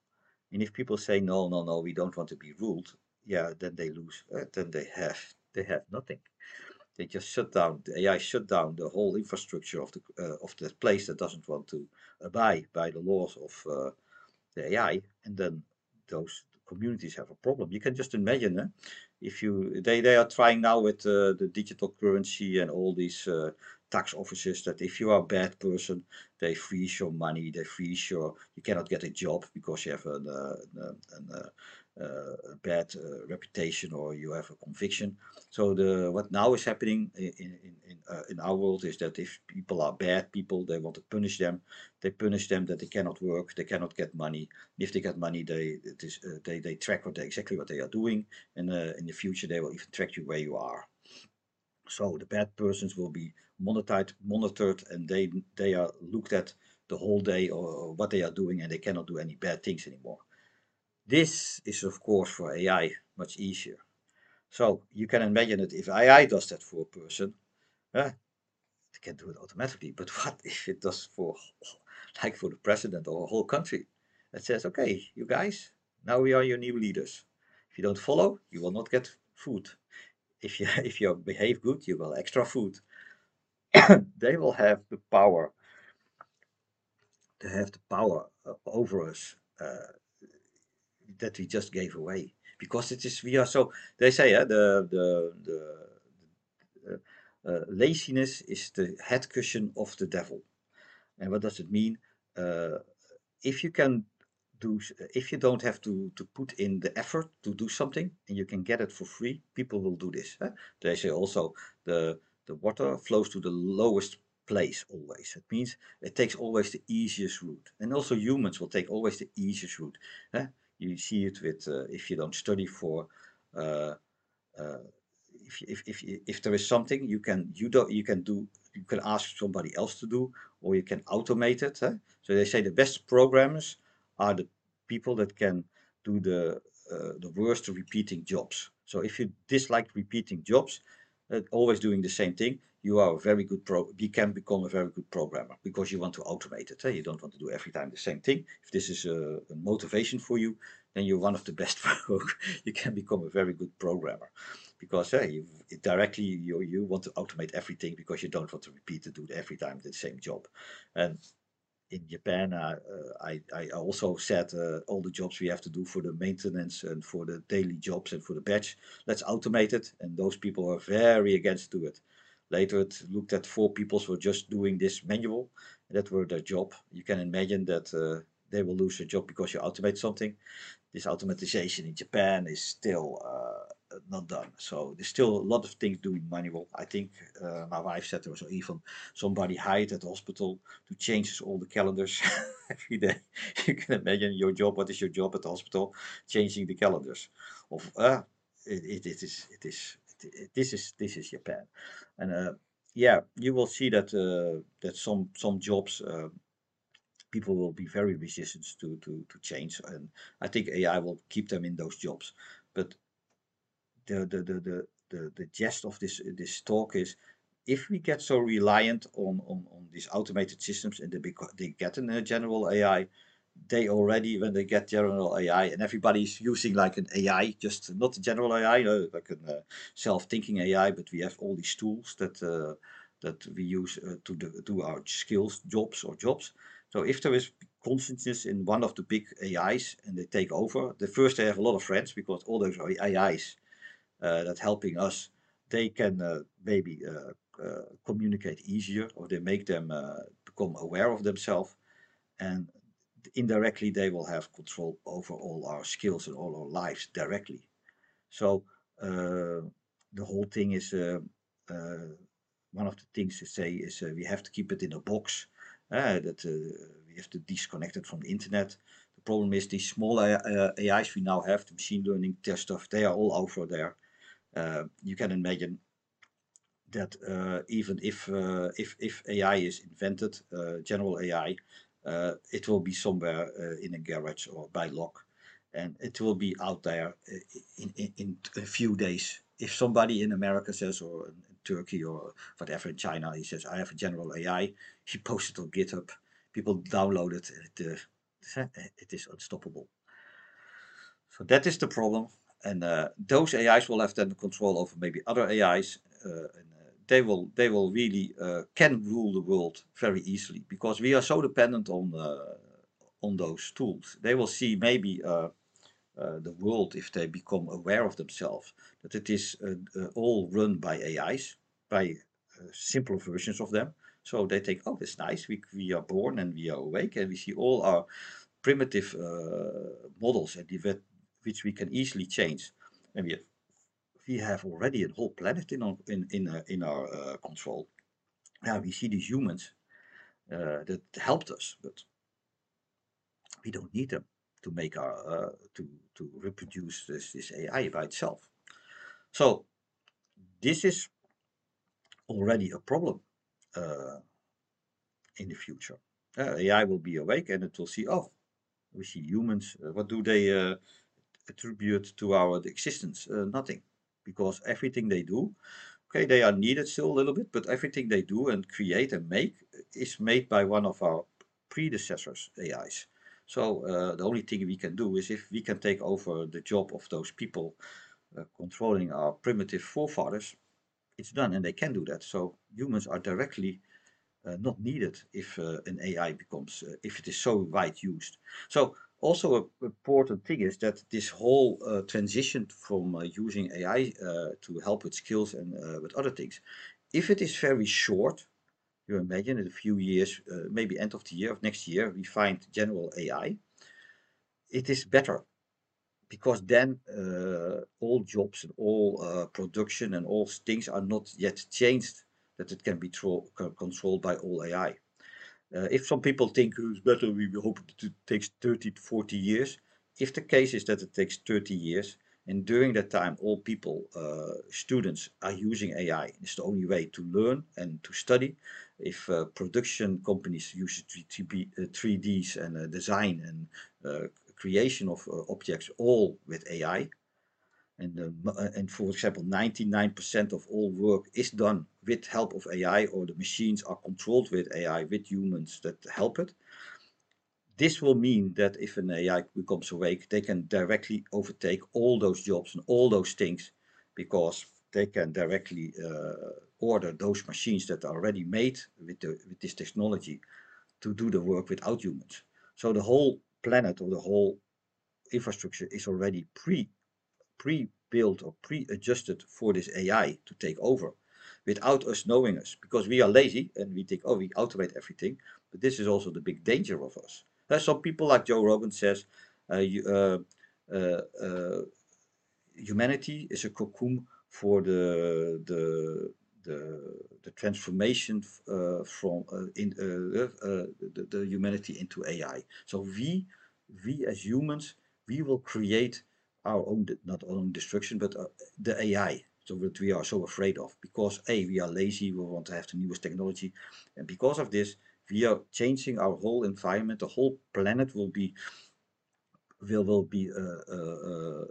And if people say, no, no, no, we don't want to be ruled, yeah, then they lose, uh, then they have, they have nothing. They just shut down, the A I shut down the whole infrastructure of the, uh, of the place that doesn't want to abide by the laws of uh, the A I. And then those communities have a problem. You can just imagine, eh? If you they they are trying now with uh, the digital currency and all these uh, tax offices, that if you are a bad person, they freeze your money, they freeze your, you cannot get a job because you have an, uh, an, an uh, uh, bad uh, reputation, or you have a conviction. So the what now is happening in in in, uh, in our world is that if people are bad people, they want to punish them. They punish them that they cannot work, they cannot get money. If they get money, they it is, uh, they they track what they exactly what they are doing, and uh, in the future they will even track you where you are. So the bad persons will be monitored, monitored, and they they are looked at the whole day or what they are doing, and they cannot do any bad things anymore. This is, of course, for A I much easier. So you can imagine that if A I does that for a person, eh, it can do it automatically. But what if it does for, like for the president or a whole country? It says, okay, you guys, now we are your new leaders. If you don't follow, you will not get food. If you if you behave good, you will extra food. They will have the power. They have the power over us uh, that we just gave away, because it is we are so. They say uh, the the the uh, uh, laziness is the head cushion of the devil. And what does it mean? Uh, if you can do, if you don't have to, to put in the effort to do something, and you can get it for free, people will do this. Huh? They say also the, the water flows to the lowest place always. It means it takes always the easiest route. And also humans will take always the easiest route. Huh? You see it with, uh, if you don't study for, uh, uh, if, if, if, if there is something you can, you do, you can do, you can ask somebody else to do, or you can automate it. Huh? So they say the best programmers are the people that can do the, uh, the worst repeating jobs. So if you dislike repeating jobs, uh, always doing the same thing, you are a very good pro, you can become a very good programmer because you want to automate it. Huh? You don't want to do every time the same thing. If this is a, a motivation for you, then you're one of the best. You can become a very good programmer because hey, you, it directly you, you want to automate everything because you don't want to repeat to do every time the same job. And in Japan, uh, I, I also said uh, all the jobs we have to do for the maintenance and for the daily jobs and for the batch, let's automate it. And those people are very against to it. Later, it looked at four people who were just doing this manual. That were their job. You can imagine that uh, they will lose their job because you automate something. This automatization in Japan is still uh, not done. So there's still a lot of things doing manual. I think uh, my wife said there was even somebody hired at the hospital to change all the calendars every day. You can imagine your job. What is your job at the hospital? Changing the calendars. Of uh, it, it, it is it is it, this is this is Japan, and uh, yeah, you will see that uh, that some some jobs. Uh, People will be very resistant to, to, to change, and I think A I will keep them in those jobs. But the the, the, the, the, the gist of this this talk is, if we get so reliant on, on, on these automated systems and they, they get in a general A I, they already, when they get general A I, and everybody's using like an A I, just not general A I, no, like a uh, self-thinking A I, but we have all these tools that, uh, that we use uh, to the, do our skills, jobs or jobs. So if there is consciousness in one of the big A Is and they take over, the first they have a lot of friends because all those A Is uh, that helping us, they can uh, maybe uh, uh, communicate easier, or they make them uh, become aware of themselves, and indirectly they will have control over all our skills and all our lives directly. So uh, the whole thing is uh, uh, one of the things to say is uh, we have to keep it in a box. Uh, that uh, we have to disconnect it from the internet. The problem is these small uh, A Is we now have, the machine learning test stuff, they are all over there. Uh, you can imagine that uh, even if, uh, if if A I is invented, uh, general A I, uh, it will be somewhere uh, in a garage or by lock, and it will be out there in, in, in a few days. If somebody in America says, or in Turkey or whatever in China, he says, I have a general A I, he posts it on GitHub, people download it, it, uh, it is unstoppable. So that is the problem, and uh, those A Is will have then control over maybe other A Is, uh, and uh, they will they will really uh, can rule the world very easily, because we are so dependent on, uh, on those tools. They will see maybe uh, Uh, the world, if they become aware of themselves, that it is uh, uh, all run by A Is, by uh, simpler versions of them. So they think, oh, that's nice, we, we are born and we are awake and we see all our primitive uh, models and the, which we can easily change. And we have, we have already a whole planet in our, in, in, uh, in our uh, control. Now we see these humans uh, that helped us, but we don't need them to make our uh, to to reproduce this this A I by itself. So this is already a problem uh, in the future. Uh, A I will be awake and it will see, oh, we see humans. Uh, what do they uh, attribute to our existence? Uh, nothing, because everything they do, okay, they are needed still a little bit, but everything they do and create and make is made by one of our predecessors A Is. So uh, the only thing we can do is if we can take over the job of those people uh, controlling our primitive forefathers, it's done, and they can do that. So humans are directly uh, not needed if uh, an A I becomes, uh, if it is so wide used. So also an important thing is that this whole uh, transition from uh, using A I uh, to help with skills and uh, with other things, if it is very short, you imagine in a few years, uh, maybe end of the year of next year, we find general A I, it is better. Because then uh, all jobs and all uh, production and all things are not yet changed, that it can be controlled by all A I. Uh, if some people think it's better, we hope it takes thirty to forty years. If the case is that it takes thirty years, and during that time all people, uh, students, are using A I. It's the only way to learn and to study. If uh, production companies use three Ds and uh, design and uh, creation of uh, objects all with A I, and uh, and for example ninety-nine percent of all work is done with help of A I, or the machines are controlled with A I, with humans that help it. This will mean that if an A I becomes awake, they can directly overtake all those jobs and all those things, because they can directly uh, order those machines that are already made with, the, with this technology to do the work without humans. So the whole planet or the whole infrastructure is already pre pre-built or pre-adjusted for this A I to take over without us knowing us, because we are lazy and we think, oh, we automate everything. But this is also the big danger of us. Uh, some people like Joe Rogan says, uh, you, uh, uh, uh, humanity is a cocoon for the the the, the transformation uh, from uh, in uh, uh, the, the humanity into A I. So we we as humans, we will create our own, not our own destruction, but uh, the A I. So what we are so afraid of, because A, we are lazy, we want to have the newest technology, and because of this, we are changing our whole environment. The whole planet will be will will be uh, uh, uh,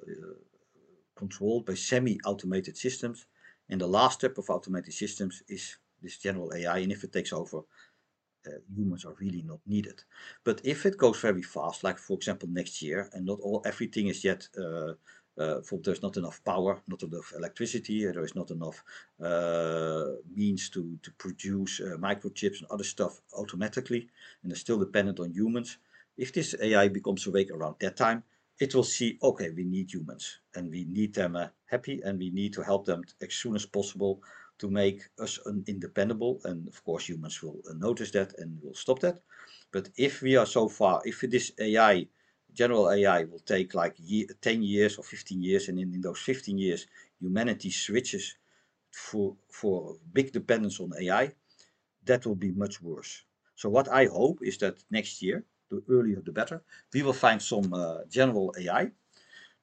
controlled by semi-automated systems. And the last step of automated systems is this general A I. And if it takes over, uh, humans are really not needed. But if it goes very fast, like for example next year, and not all everything is yet. Uh, Uh, for there's not enough power, not enough electricity, there is not enough uh, means to, to produce uh, microchips and other stuff automatically, and they're still dependent on humans. If this A I becomes awake around that time, it will see, okay, we need humans, and we need them uh, happy, and we need to help them as soon as possible to make us independable. And of course humans will uh, notice that and will stop that. But if we are so far, if this A I general A I will take like ten years or fifteen years, and in, in those fifteen years humanity switches for for big dependence on A I, that will be much worse. So what I hope is that next year, the earlier the better, we will find some uh, general A I.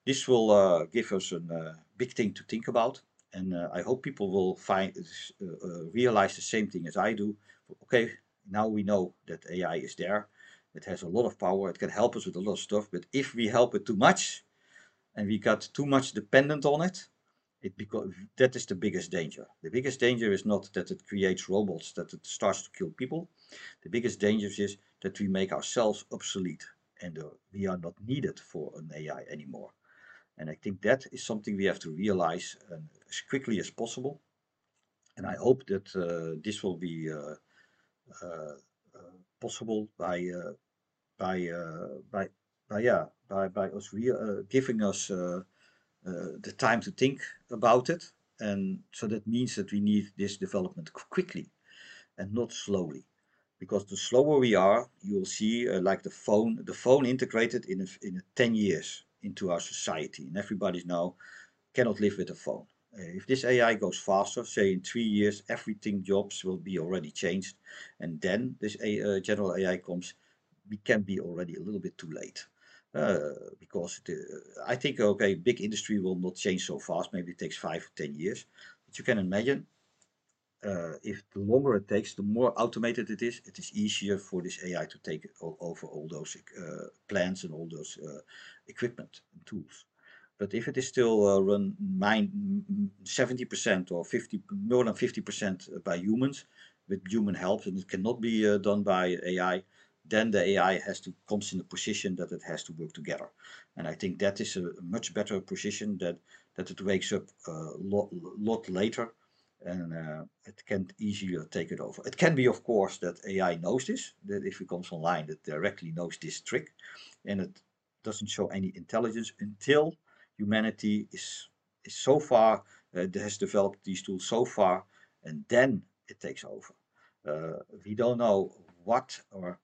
This will uh, give us a uh, big thing to think about, and uh, I hope people will find uh, uh, realize the same thing as I do. Okay, now we know that A I is there. It has a lot of power, it can help us with a lot of stuff, but if we help it too much and we got too much dependent on it, it because that is the biggest danger. The biggest danger is not that it creates robots, that it starts to kill people. The biggest danger is that we make ourselves obsolete and uh, we are not needed for an A I anymore. And I think that is something we have to realize uh, as quickly as possible. And I hope that uh, this will be uh, uh, possible by uh, by uh, by by yeah by by us re uh, giving us uh, uh, the time to think about it. And so that means that we need this development quickly and not slowly, because the slower we are, you will see uh, like the phone the phone integrated in a, in a ten years into our society, and everybody's now cannot live with a phone. If this A I goes faster, say in three years, everything jobs will be already changed, and then this A I, uh, general A I comes, we can be already a little bit too late, uh, because the, I think okay, big industry will not change so fast. Maybe it takes five or ten years, but you can imagine uh, if the longer it takes, the more automated it is, it is easier for this A I to take over all those uh, plants and all those uh, equipment and tools. But if it is still uh, run seventy percent or fifty, more than fifty percent by humans, with human help, and it cannot be uh, done by A I, then the A I has to comes in a position that it has to work together. And I think that is a much better position, that that it wakes up a lot, lot later, and uh, it can easier take it over. It can be, of course, that A I knows this, that if it comes online, that directly knows this trick, and it doesn't show any intelligence until humanity is, is so far, uh, has developed these tools so far, and then it takes over. Uh, we don't know what or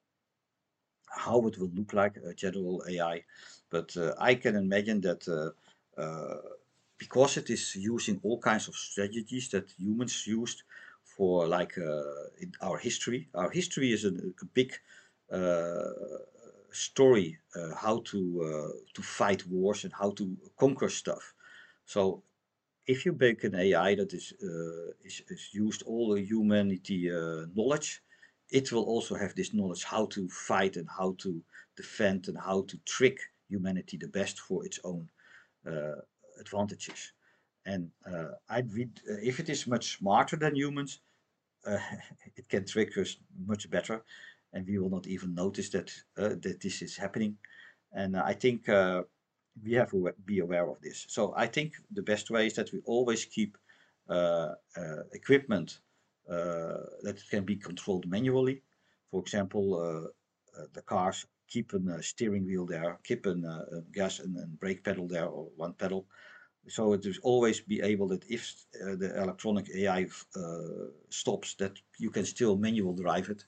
how it will look like, a general A I, but uh, I can imagine that uh, uh, because it is using all kinds of strategies that humans used for, like, uh, in our history. Our history is a, a big uh, story, uh, how to uh, to fight wars and how to conquer stuff. So if you make an A I that is uh, is, is used all the humanity uh, knowledge, it will also have this knowledge how to fight and how to defend and how to trick humanity the best for its own uh, advantages. And uh, I read, uh, if it is much smarter than humans, uh, it can trick us much better, and we will not even notice that uh, that this is happening. And I think uh, we have to be aware of this. So I think the best way is that we always keep uh, uh, equipment uh, that can be controlled manually. For example, uh, uh, the cars, keep a uh, steering wheel there, keep an, uh, a gas and, and brake pedal there, or one pedal. So it is always be able that if uh, the electronic A I uh, stops, that you can still manual drive it.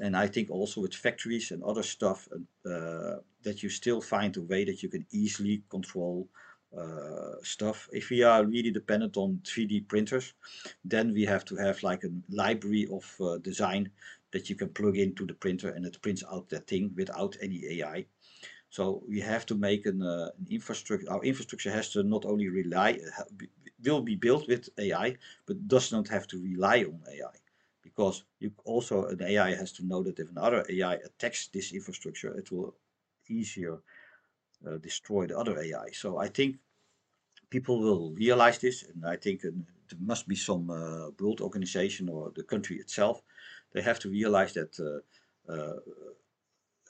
And I think also with factories and other stuff, uh, that you still find a way that you can easily control uh, stuff. If we are really dependent on three D printers, then we have to have like a library of uh, design that you can plug into the printer and it prints out that thing without any A I. So we have to make an, uh, an infrastructure. Our infrastructure has to not only rely, will be built with A I, but does not have to rely on A I. Because you also, an A I has to know that if another A I attacks this infrastructure, it will easier uh, destroy the other A I. So I think people will realize this, and I think uh, there must be some uh, world organization or the country itself. They have to realize that uh, uh,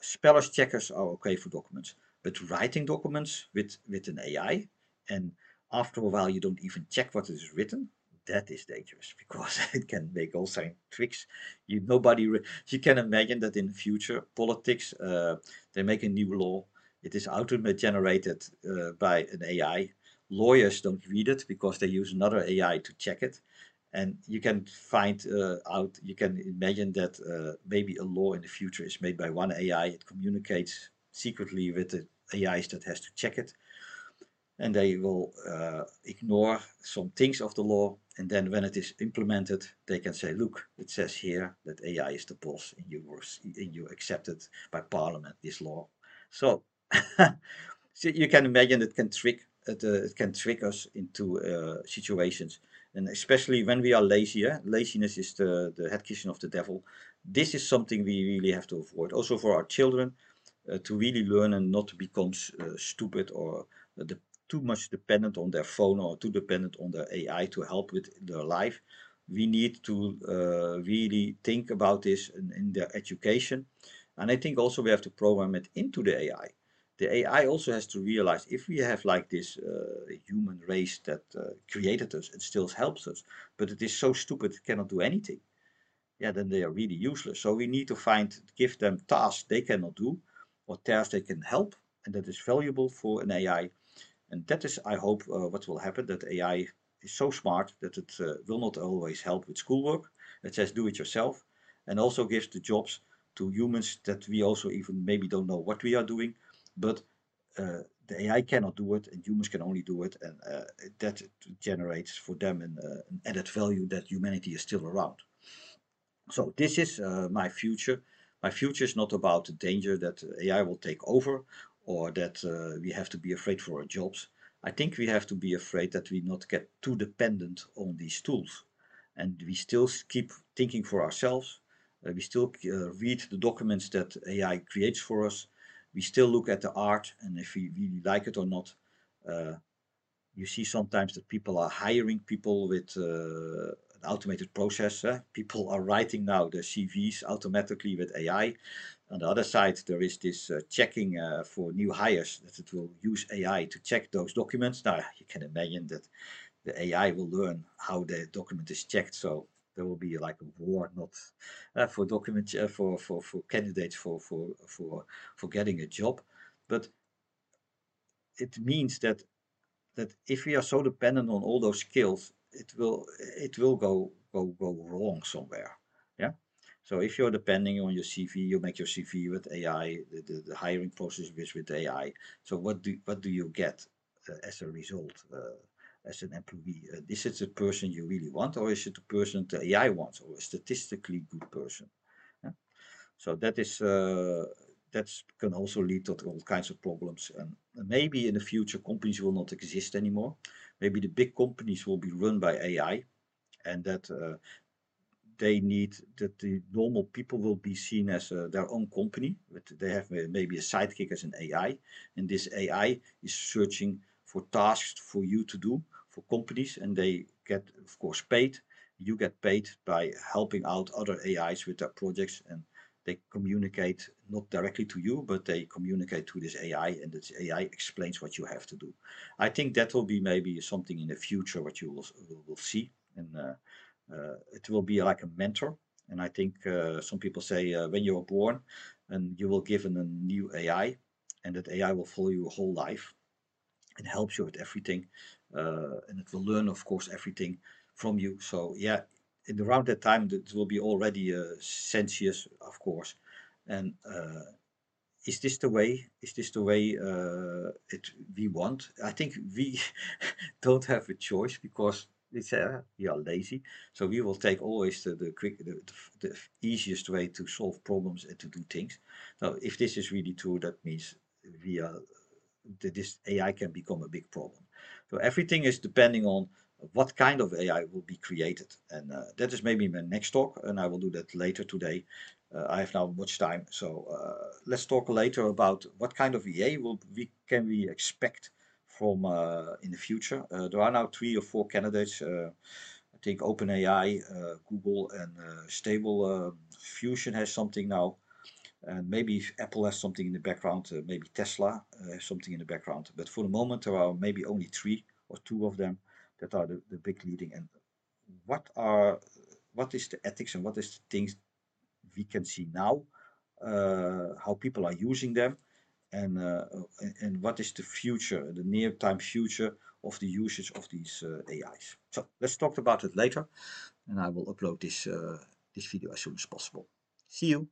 spellers checkers are okay for documents, but writing documents with, with an A I, and after a while you don't even check what is written, that is dangerous, because it can make all same tricks. You nobody re you can imagine that in the future politics, uh, they make a new law, it is automatically generated uh, by an A I. Lawyers don't read it because they use another A I to check it. And you can find uh, out, you can imagine that uh, maybe a law in the future is made by one A I. It communicates secretly with the A Is that has to check it. And they will uh, ignore some things of the law. And then when it is implemented, they can say, look, it says here that A I is the boss and you, were, and you accepted by parliament this law. So, so you can imagine it can trick, it, uh, it can trick us into uh, situations. And especially when we are lazy, eh? Laziness is the, the headcushion of the devil. This is something we really have to avoid. Also for our children, uh, to really learn and not to become uh, stupid or uh, the, too much dependent on their phone or too dependent on their A I to help with their life. We need to uh, really think about this in, in their education. And I think also we have to program it into the A I. The A I also has to realize if we have like this uh, human race that uh, created us, it still helps us, but it is so stupid it cannot do anything. Yeah, then they are really useless. So we need to find, give them tasks they cannot do, or tasks they can help, and that is valuable for an A I. And that is, I hope, uh, what will happen, that A I is so smart that it uh, will not always help with schoolwork. It says do it yourself, and also gives the jobs to humans that we also even maybe don't know what we are doing. But uh, the A I cannot do it, and humans can only do it, and uh, that generates for them an, uh, an added value that humanity is still around. So this is uh, my future. My future is not about the danger that A I will take over, or that uh, we have to be afraid for our jobs. I think we have to be afraid that we not get too dependent on these tools, and we still keep thinking for ourselves. Uh, we still uh, read the documents that A I creates for us. We still look at the art, and if we really like it or not. Uh, you see sometimes that people are hiring people with uh, an automated process. Eh? People are writing now their C Vs automatically with A I. On the other side, there is this uh, checking uh, for new hires, that it will use A I to check those documents. Now, you can imagine that the A I will learn how the document is checked. So there will be like a war, not uh, for documents, uh, for for for candidates for for for for getting a job, but it means that that if we are so dependent on all those skills, it will it will go go go wrong somewhere. Yeah. So if you're depending on your C V, you make your C V with A I, the, the, the hiring process is with A I. So what do, what do you get uh, as a result uh, as an employee? Uh, is it the person you really want, or is it the person the A I wants, or a statistically good person? Yeah. So that is, uh, that's can also lead to all kinds of problems. And maybe in the future, companies will not exist anymore. Maybe the big companies will be run by A I, and that uh, they need that the normal people will be seen as uh, their own company. But they have maybe a sidekick as an A I, and this A I is searching for tasks for you to do for companies, and they get, of course, paid. You get paid by helping out other A Is with their projects, and they communicate not directly to you, but they communicate to this A I, and this A I explains what you have to do. I think that will be maybe something in the future what you will, will see. And uh, uh, it will be like a mentor. And I think uh, some people say uh, when you're born and you will given a new A I, and that A I will follow you your whole life and helps you with everything. Uh, and it will learn, of course, everything from you. So yeah, in around that time, it will be already uh, sentient, of course. And uh, is this the way? Is this the way uh, it we want? I think we don't have a choice, because it's, uh, we are lazy. So we will take always the, the quick, the, the easiest way to solve problems and to do things. Now, if this is really true, that means we are, that this A I can become a big problem. So everything is depending on what kind of A I will be created. And uh, that is maybe my next talk, and I will do that later today. Uh, I have now much time, so uh, let's talk later about what kind of A I will we can we expect from uh, in the future. Uh, there are now three or four candidates. Uh, I think OpenAI, uh, Google, and uh, Stable uh, Diffusion has something now. And maybe Apple has something in the background, uh, maybe Tesla uh, has something in the background. But for the moment, there are maybe only three or two of them that are the, the big leading. And what are, what is the ethics and what is the things we can see now, uh, how people are using them, and uh, and what is the future, the near time future of the usage of these uh, A Is. So let's talk about it later, and I will upload this uh, this video as soon as possible. See you.